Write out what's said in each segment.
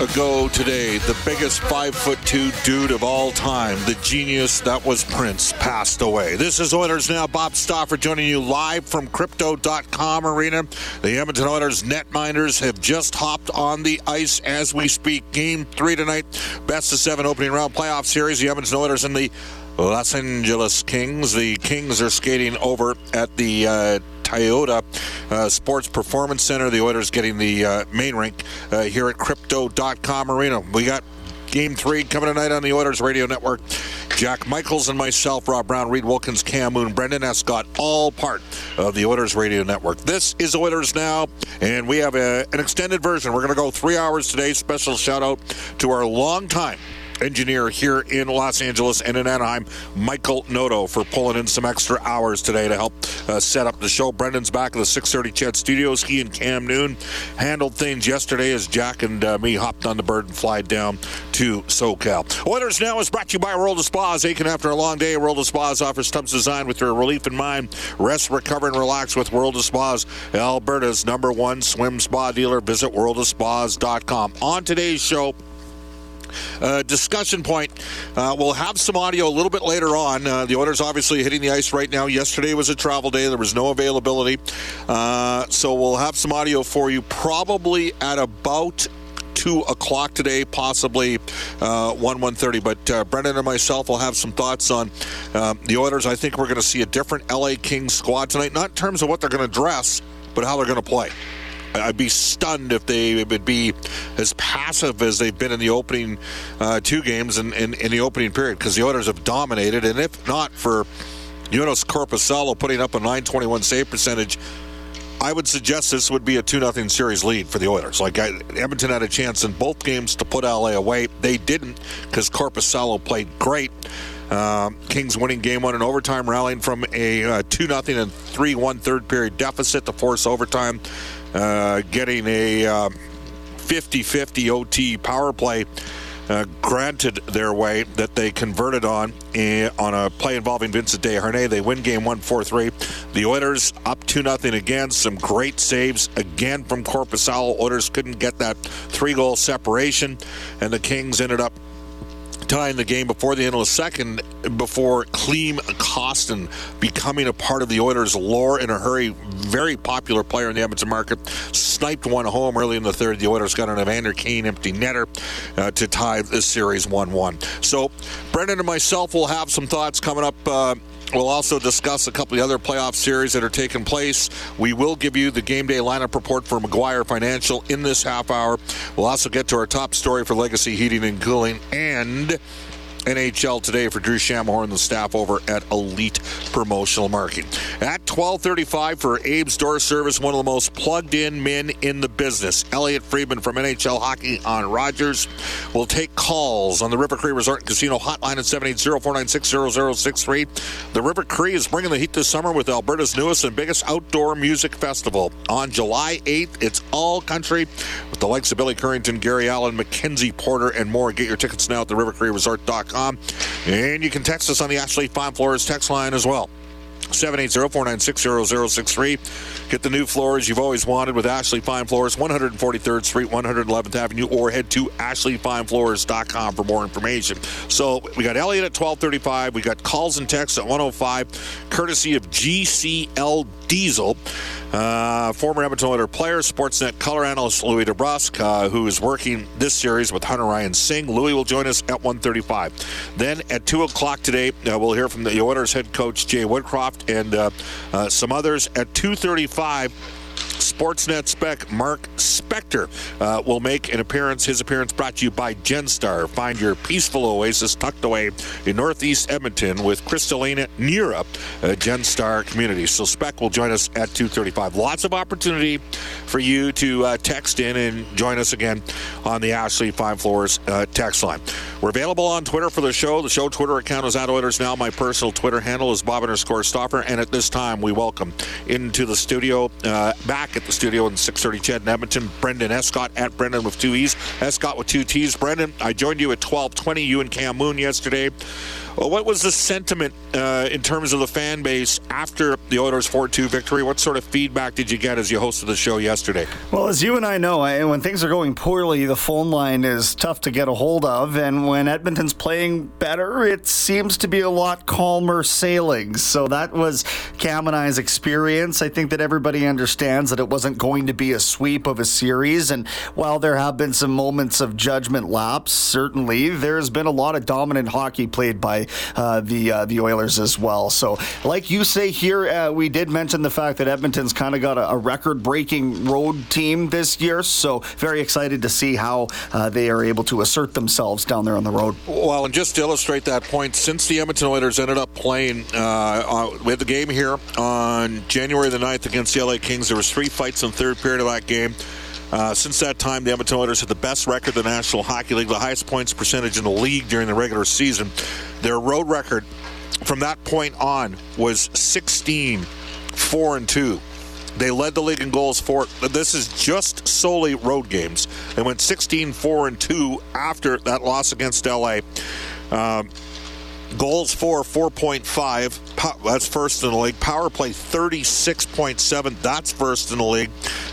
Ago today, the biggest 5'2" dude of all time, the genius that was Prince, passed away. This is Oilers Now. Bob Stauffer joining you live from crypto.com Arena. The Edmonton Oilers netminders have just hopped on the ice as we speak. Game 3 tonight, best of 7 opening round playoff series. The Edmonton Oilers and the Los Angeles Kings. The Kings are skating over at the Toyota Sports Performance Center. The Oilers getting the main rink here at Crypto.com Arena. We got Game 3 coming tonight on the Oilers Radio Network. Jack Michaels and myself, Rob Brown, Reed Wilkins, Cam Moon, Brendan Escott, all part of the Oilers Radio Network. This is Oilers Now, and we have an extended version. We're going to go 3 hours today. Special shout-out to our longtime engineer here in Los Angeles and in Anaheim, Michael Noto, for pulling in some extra hours today to help set up the show. Brendan's back at the 6:30 Chat Studios. He and Cam Noon handled things yesterday as Jack and me hopped on the bird and flied down to SoCal. Oilers Now is brought to you by World of Spas. Aching after a long day, World of Spas offers tubs designed with your relief in mind. Rest, recover, and relax with World of Spas, Alberta's #1 swim spa dealer. Visit worldofspas.com. On today's show, discussion point. We'll have some audio a little bit later on. The Oilers obviously hitting the ice right now. Yesterday was a travel day. There was no availability. So we'll have some audio for you probably at about 2 o'clock today, possibly 1:30. But Brendan and myself will have some thoughts on the Oilers. I think we're going to see a different LA Kings squad tonight, not in terms of what they're going to dress, but how they're going to play. I'd be stunned if they would be as passive as they've been in the opening 2 games and in the opening period, because the Oilers have dominated. And if not for Joonas Korpisalo putting up a .921 save percentage, I would suggest this would be a 2-0 series lead for the Oilers. Edmonton had a chance in both games to put LA away. They didn't, because Korpisalo played great. Kings winning game 1 in overtime, rallying from a 2-0 and 3-1 third period deficit to force overtime. Getting a 50-50 OT power play granted their way that they converted on a play involving Vincent Desharnais. They win game 1 4-3. The Oilers up 2-0 again. Some great saves again from Korpisalo. Oilers couldn't get that 3-goal separation, and the Kings ended up tying the game before the end of the second, before Klim Kostin becoming a part of the Oilers' lore in a hurry. Very popular player in the Edmonton market. Sniped one home early in the third. The Oilers got an Evander Kane empty netter to tie this series 1-1. So Brendan and myself will have some thoughts coming up. We'll also discuss a couple of other playoff series that are taking place. We will give you the game day lineup report for McGuire Financial in this half hour. We'll also get to our top story for Legacy Heating and Cooling and NHL Today for Drew Shamhorn and the staff over at Elite Promotional Marketing. At 12:35 for Abe's Door Service, one of the most plugged-in men in the business, Elliot Friedman from NHL Hockey on Rogers, will take calls on the River Cree Resort Casino hotline at 780-496-0063. The River Cree is bringing the heat this summer with Alberta's newest and biggest outdoor music festival. On July 8th, it's all country with the likes of Billy Currington, Gary Allen, Mackenzie Porter, and more. Get your tickets now at the rivercreeresort.com. And you can text us on the Ashley Fine Floors text line as well, 780-496-0063. Get the new floors you've always wanted with Ashley Fine Floors, 143rd Street, 111th Avenue, or head to ashleyfinefloors.com for more information. So we got Elliot at 12:35. We got calls and texts at 1:05, courtesy of GCL Diesel, former Edmonton Oilers player, Sportsnet color analyst Louis DeBrusque, who is working this series with Hunter Ryan Singh. Louis will join us at 1:35. Then at 2 o'clock today, we'll hear from the Oilers head coach Jay Woodcroft and some others. At 2:35, Sportsnet spec Mark Spector will make an appearance. His appearance brought to you by GenStar. Find your peaceful oasis tucked away in northeast Edmonton with Kristalina Nera, a GenStar community. So Spec will join us at 2:35. Lots of opportunity for you to text in and join us again on the Ashley Fine Floors text line. We're available on Twitter for the show. The show Twitter account is @OilersNow. My personal Twitter handle is Bob_Stauffer. And at this time, we welcome into the studio back back at the studio in 6:30 Ched in Edmonton. Brendan Escott at Brendan with two E's. Escott with two T's. Brendan, I joined you at 12:20, you and Cam Moon yesterday. Well, what was the sentiment in terms of the fan base after the Oilers 4-2 victory? What sort of feedback did you get as you hosted the show yesterday? Well, as you and I know, when things are going poorly, the phone line is tough to get a hold of. And when Edmonton's playing better, it seems to be a lot calmer sailing. So that was Cam and I's experience. I think that everybody understands that it wasn't going to be a sweep of a series. And while there have been some moments of judgment lapse, certainly, there's been a lot of dominant hockey played by the Oilers as well. So like you say here, we did mention the fact that Edmonton's kind of got a record-breaking road team this year, so very excited to see how they are able to assert themselves down there on the road. Well, and just to illustrate that point, since the Edmonton Oilers ended up playing with the game here on January the 9th against the LA Kings, there was three fights in the third period of that game. Since that time, the Edmonton Oilers had the best record in the National Hockey League, the highest points percentage in the league during the regular season. Their road record from that point on was 16-4-2. They led the league in goals for, this is just solely road games. They went 16-4-2 after that loss against LA. Goals for 4.5, that's first in the league. Power play 36.7, that's first in the league.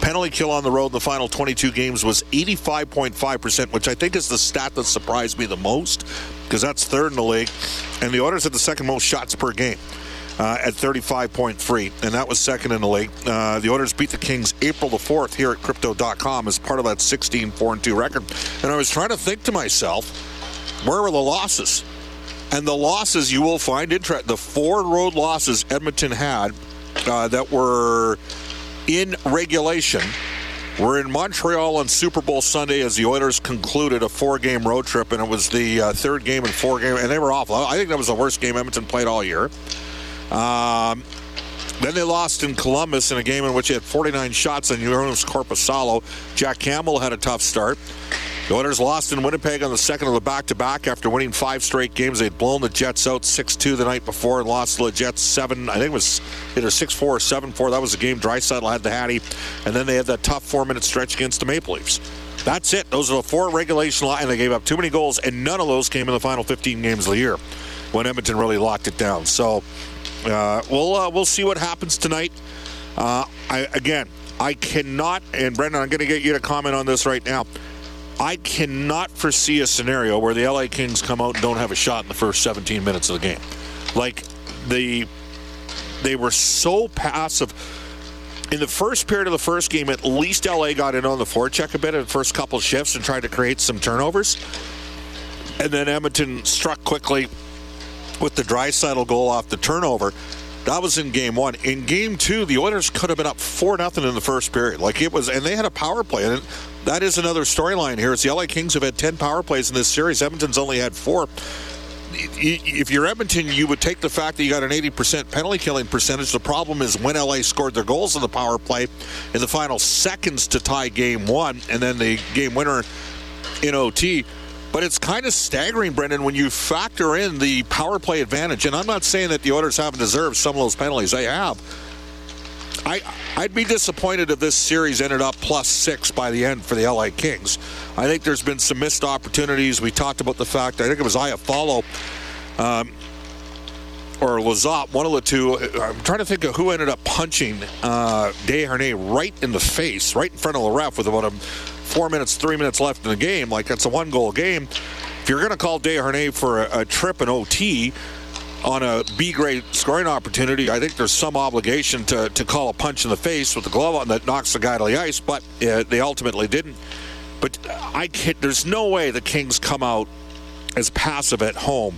Penalty kill on the road in the final 22 games was 85.5%, which I think is the stat that surprised me the most, because that's third in the league. And the Oilers had the second most shots per game at 35.3, and that was second in the league. The Oilers beat the Kings April the 4th here at crypto.com as part of that 16-4-2 record. And I was trying to think to myself, where were the losses? And the losses, you will find interesting. The four road losses Edmonton had that were in regulation were in Montreal on Super Bowl Sunday as the Oilers concluded a four-game road trip, and it was the third game and four game, and they were awful. I think that was the worst game Edmonton played all year. Then they lost in Columbus in a game in which they had 49 shots on Joonas Korpisalo. Jack Campbell had a tough start. The Oilers lost in Winnipeg on the second of the back-to-back after winning five straight games. They'd blown the Jets out 6-2 the night before and lost to the Jets 7, I think it was either 6-4 or 7-4. That was the game Draisaitl had the Hattie. And then they had that tough four-minute stretch against the Maple Leafs. That's it. Those are the four regulation lines, and they gave up too many goals, and none of those came in the final 15 games of the year when Edmonton really locked it down. So we'll see what happens tonight. I cannot, and Brendan, I'm going to get you to comment on this right now. I cannot foresee a scenario where the LA Kings come out and don't have a shot in the first 17 minutes of the game. Like, they were so passive. In the first period of the first game, at least LA got in on the forecheck a bit in the first couple shifts and tried to create some turnovers. And then Edmonton struck quickly with the Draisaitl goal off the turnover. That was in game one. In game two, the Oilers could have been up 4-0 in the first period. Like, it was, and they had a power play. And that is another storyline here. It's the LA Kings have had 10 power plays in this series. Edmonton's only had 4. If you're Edmonton, you would take the fact that you got an 80% penalty killing percentage. The problem is when LA scored their goals in the power play in the final seconds to tie game one, and then the game winner in OT. But it's kind of staggering, Brendan, when you factor in the power play advantage. And I'm not saying that the Oilers haven't deserved some of those penalties. They have. I'd be disappointed if this series ended up +6 by the end for the LA Kings. I think there's been some missed opportunities. We talked about the fact, I think it was Iafallo or Lizotte, one of the two. I'm trying to think of who ended up punching Desharnais right in the face, right in front of the ref with about a 3 minutes left in the game. Like, that's a one-goal game. If you're going to call Desharnais for a trip in OT on a B-grade scoring opportunity, I think there's some obligation to call a punch in the face with the glove on that knocks the guy to the ice, but they ultimately didn't. But there's no way the Kings come out as passive at home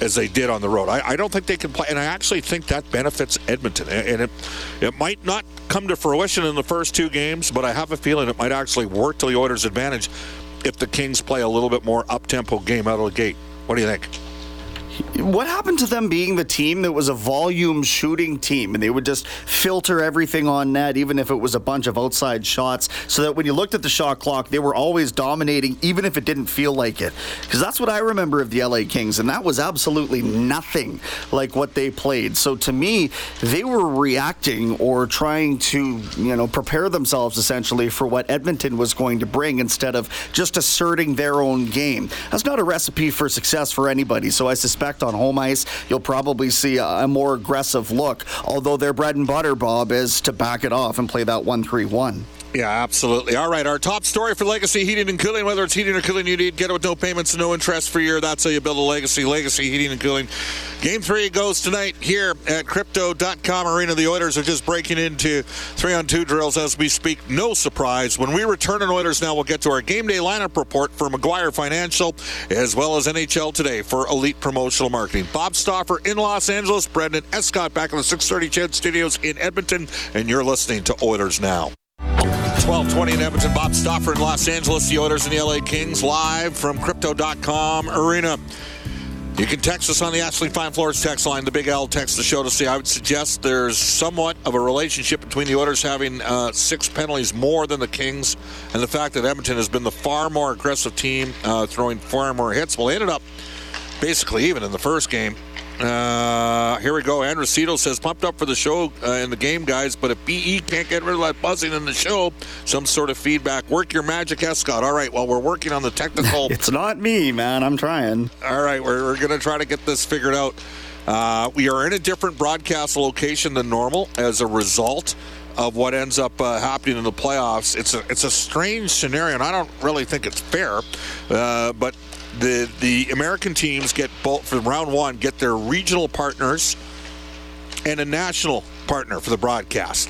as they did on the road. I don't think they can play, and I actually think that benefits Edmonton. And it might not come to fruition in the first two games, but I have a feeling it might actually work to the Oilers' advantage if the Kings play a little bit more up-tempo game out of the gate. What do you think? What happened to them being the team that was a volume shooting team and they would just filter everything on net, even if it was a bunch of outside shots, so that when you looked at the shot clock, they were always dominating, even if it didn't feel like it? Because that's what I remember of the LA Kings, and that was absolutely nothing like what they played. So to me, they were reacting or trying to, you know, prepare themselves essentially for what Edmonton was going to bring instead of just asserting their own game. That's not a recipe for success for anybody. So I suspect on home ice, you'll probably see a more aggressive look, although their bread and butter, Bob, is to back it off and play that 1-3-1. Yeah, absolutely. All right, our top story for Legacy Heating and Cooling, whether it's heating or cooling you need, get it with no payments, no interest for a year. That's how you build a legacy. Legacy Heating and Cooling. Game 3 goes tonight here at Crypto.com Arena. The Oilers are just breaking into 3-on-2 drills as we speak. No surprise. When we return on Oilers Now, we'll get to our game day lineup report for McGuire Financial as well as NHL Today for Elite Promotional Marketing. Bob Stauffer in Los Angeles, Brendan Escott back in the 630 Chad Studios in Edmonton, and you're listening to Oilers Now. 12:20 in Edmonton, Bob Stauffer in Los Angeles, the Oilers and the LA Kings, live from Crypto.com Arena. You can text us on the Ashley Fine Floors text line. The Big L texts the show to see. I would suggest there's somewhat of a relationship between the Oilers having 6 penalties more than the Kings and the fact that Edmonton has been the far more aggressive team, throwing far more hits. Well, they ended up basically even in the first game. Here we go. Andrew Seidel says, pumped up for the show in the game, guys, but if BE can't get rid of that buzzing in the show, some sort of feedback. Work your magic, Escott. All right, well, we're working on the technical. It's not me, man. I'm trying. All right, we're going to try to get this figured out. We are in a different broadcast location than normal as a result of what ends up happening in the playoffs. It's a strange scenario, and I don't really think it's fair, but the American teams get both for round one, get their regional partners and a national partner for the broadcast.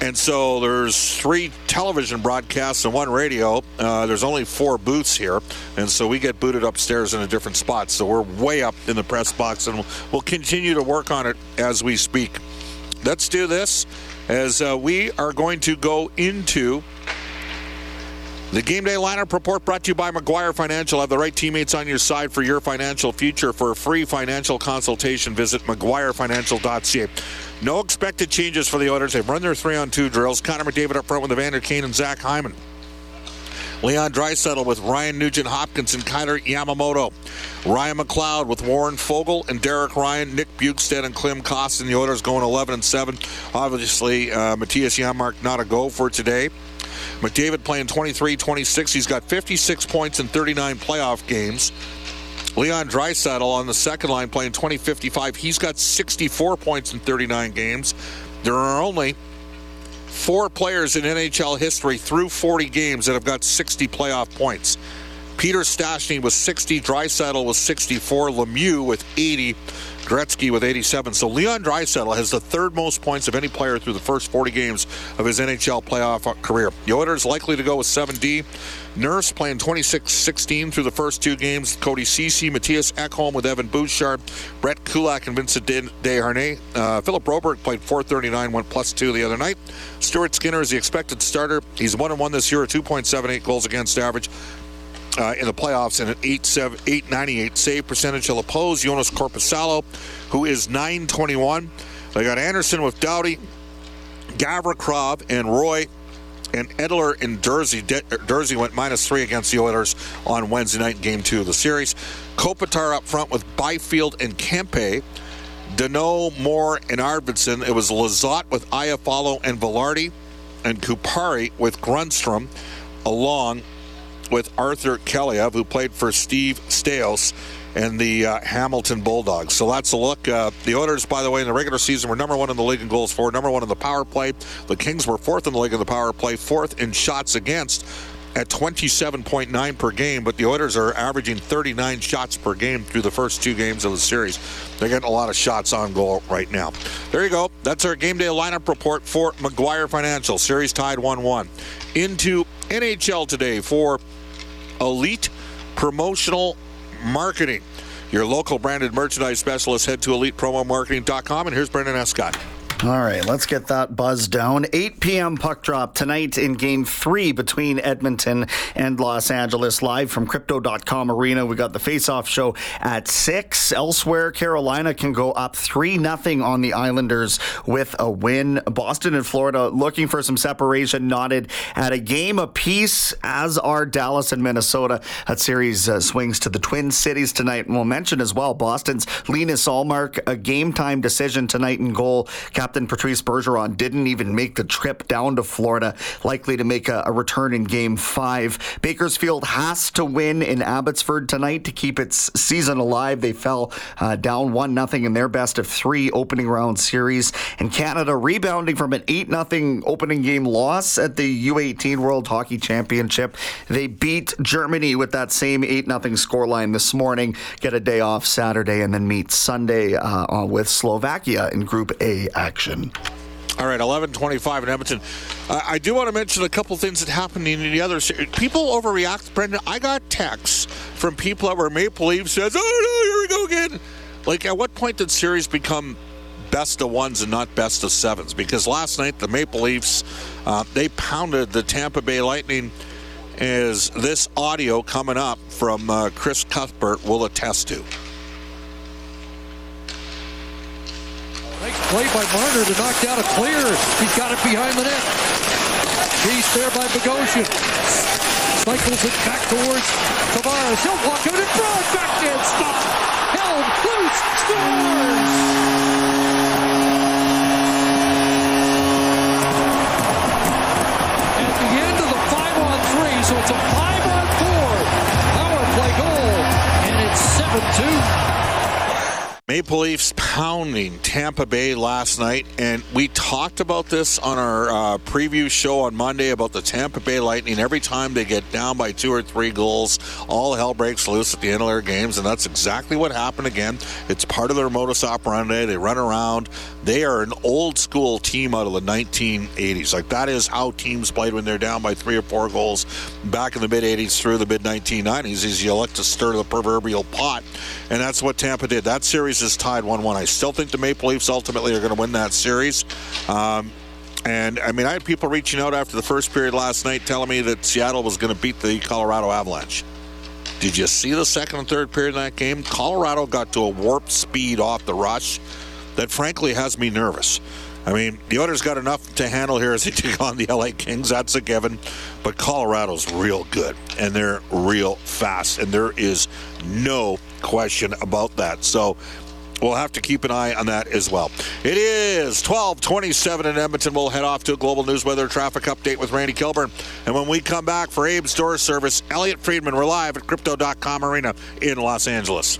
And so there's 3 television broadcasts and 1 radio. There's only 4 booths here. And so we get booted upstairs in a different spot. So we're way up in the press box, and we'll continue to work on it as we speak. Let's do this as we are going to go into the Game Day Lineup Report, brought to you by McGuire Financial. Have the right teammates on your side for your financial future. For a free financial consultation, visit McGuireFinancial.ca. No expected changes for the Oilers. They've run their 3-on-2 drills. Connor McDavid up front with Evander Kane and Zach Hyman. Leon Draisaitl with Ryan Nugent Hopkins and Kyler Yamamoto. Ryan McLeod with Warren Fogle and Derek Ryan, Nick Bukestead and Klim Kostin. The Oilers going 11-7. Obviously, Matthias Janmark not a go for today. McDavid playing 23-26. He's got 56 points in 39 playoff games. Leon Draisaitl on the second line playing 20-55. He's got 64 points in 39 games. There are only 4 players in NHL history through 40 games that have got 60 playoff points. Peter Stastny with 60. Draisaitl with 64. Lemieux with 80. Gretzky with 87. So Leon Draisaitl has the 3rd most points of any player through the first 40 games of his NHL playoff career. The Oilers likely to go with 7D. Nurse playing 26-16 through the first 2 games. Cody Ceci, Matthias Ekholm with Evan Bouchard, Brett Kulak and Vincent Desharnais. Philip Roberg played 439, went +2 the other night. Stuart Skinner is the expected starter. He's 1-1 this year, 2.78 goals against average. In the playoffs and an 8.98 save percentage. He'll oppose Joonas Korpisalo, who is 9.21. They got Anderson with Doughty, Gavrikov and Roy, and Edler and Dursey. Dursey went -3 against the Oilers on Wednesday night in Game 2 of the series. Kopitar up front with Byfield and Kempe. Deneau, Moore, and Arvidsson. It was Lizotte with Iafallo and Velarde, and Kupari with Grundstrom, along with Arthur Kaliev, who played for Steve Staios and the Hamilton Bulldogs. So that's a look. The Oilers, by the way, in the regular season were #1 in the league in goals for, #1 in the power play. The Kings were 4th in the league in the power play, 4th in shots against at 27.9 per game, but the Oilers are averaging 39 shots per game through the first 2 games of the series. They're getting a lot of shots on goal right now. There you go. That's our game day lineup report for McGuire Financial. Series tied 1-1. Into NHL Today for Elite Promotional Marketing. Your local branded merchandise specialist. Head to ElitePromoMarketing.com. And here's Brendan Escott. All right, let's get that buzz down. 8 p.m. puck drop tonight in Game 3 between Edmonton and Los Angeles. Live from crypto.com Arena, we got the face-off show at 6. Elsewhere, Carolina can go up 3-0 on the Islanders with a win. Boston and Florida looking for some separation, knotted at a game apiece, as are Dallas and Minnesota. That series swings to the Twin Cities tonight. And we'll mention as well Boston's Linus Ullmark, a game-time decision tonight in goal. Captain Patrice Bergeron didn't even make the trip down to Florida, likely to make a return in Game 5. Bakersfield has to win in Abbotsford tonight to keep its season alive. They fell down 1-0 in their best of three opening round series. And Canada rebounding from an 8-0 opening game loss at the U18 World Hockey Championship. They beat Germany with that same 8-0 scoreline this morning. Get a day off Saturday and then meet Sunday with Slovakia in Group A action. All right, 11:25 in Edmonton. I do want to mention a couple things that happened in the other series. People overreact, Brendan. I got texts from people that were Maple Leafs fans. Oh, no, here we go again. Like, at what point did series become best of ones and not best of sevens? Because last night, the Maple Leafs, they pounded the Tampa Bay Lightning, as this audio coming up from Chris Cuthbert will attest to. Play by Marner to knock down a clear. He's got it behind the net. Piece there by Bogosian. Cycles it back towards Tavares. He'll walk out and throw it back in. Stop. Held loose. Scores. At the end of the 5-on-3, so it's a 5-on-4 power play goal, and it's 7-2. Maple Leafs pounding Tampa Bay last night, and we talked about this on our preview show on Monday about the Tampa Bay Lightning. Every time they get down by 2 or 3 goals, all hell breaks loose at the end of their games, and that's exactly what happened again. It's part of their modus operandi. They run around. They are an old-school team out of the 1980s. Like, that is how teams played when they're down by 3 or 4 goals back in the mid-80s through the mid-1990s, is you like to stir the proverbial pot, and that's what Tampa did. That series is tied 1-1. I still think the Maple Leafs ultimately are going to win that series. And I mean, I had people reaching out after the first period last night telling me that Seattle was going to beat the Colorado Avalanche. Did you see the second and third period in that game? Colorado got to a warp speed off the rush that frankly has me nervous. I mean, the Oilers got enough to handle here as they take on the LA Kings. That's a given. But Colorado's real good, and they're real fast, and there is no question about that. So we'll have to keep an eye on that as well. It is 12:27 in Edmonton. We'll head off to a global news weather traffic update with Randy Kilburn. And when we come back for Abe's Door Service, Elliot Friedman, we're live at Crypto.com Arena in Los Angeles.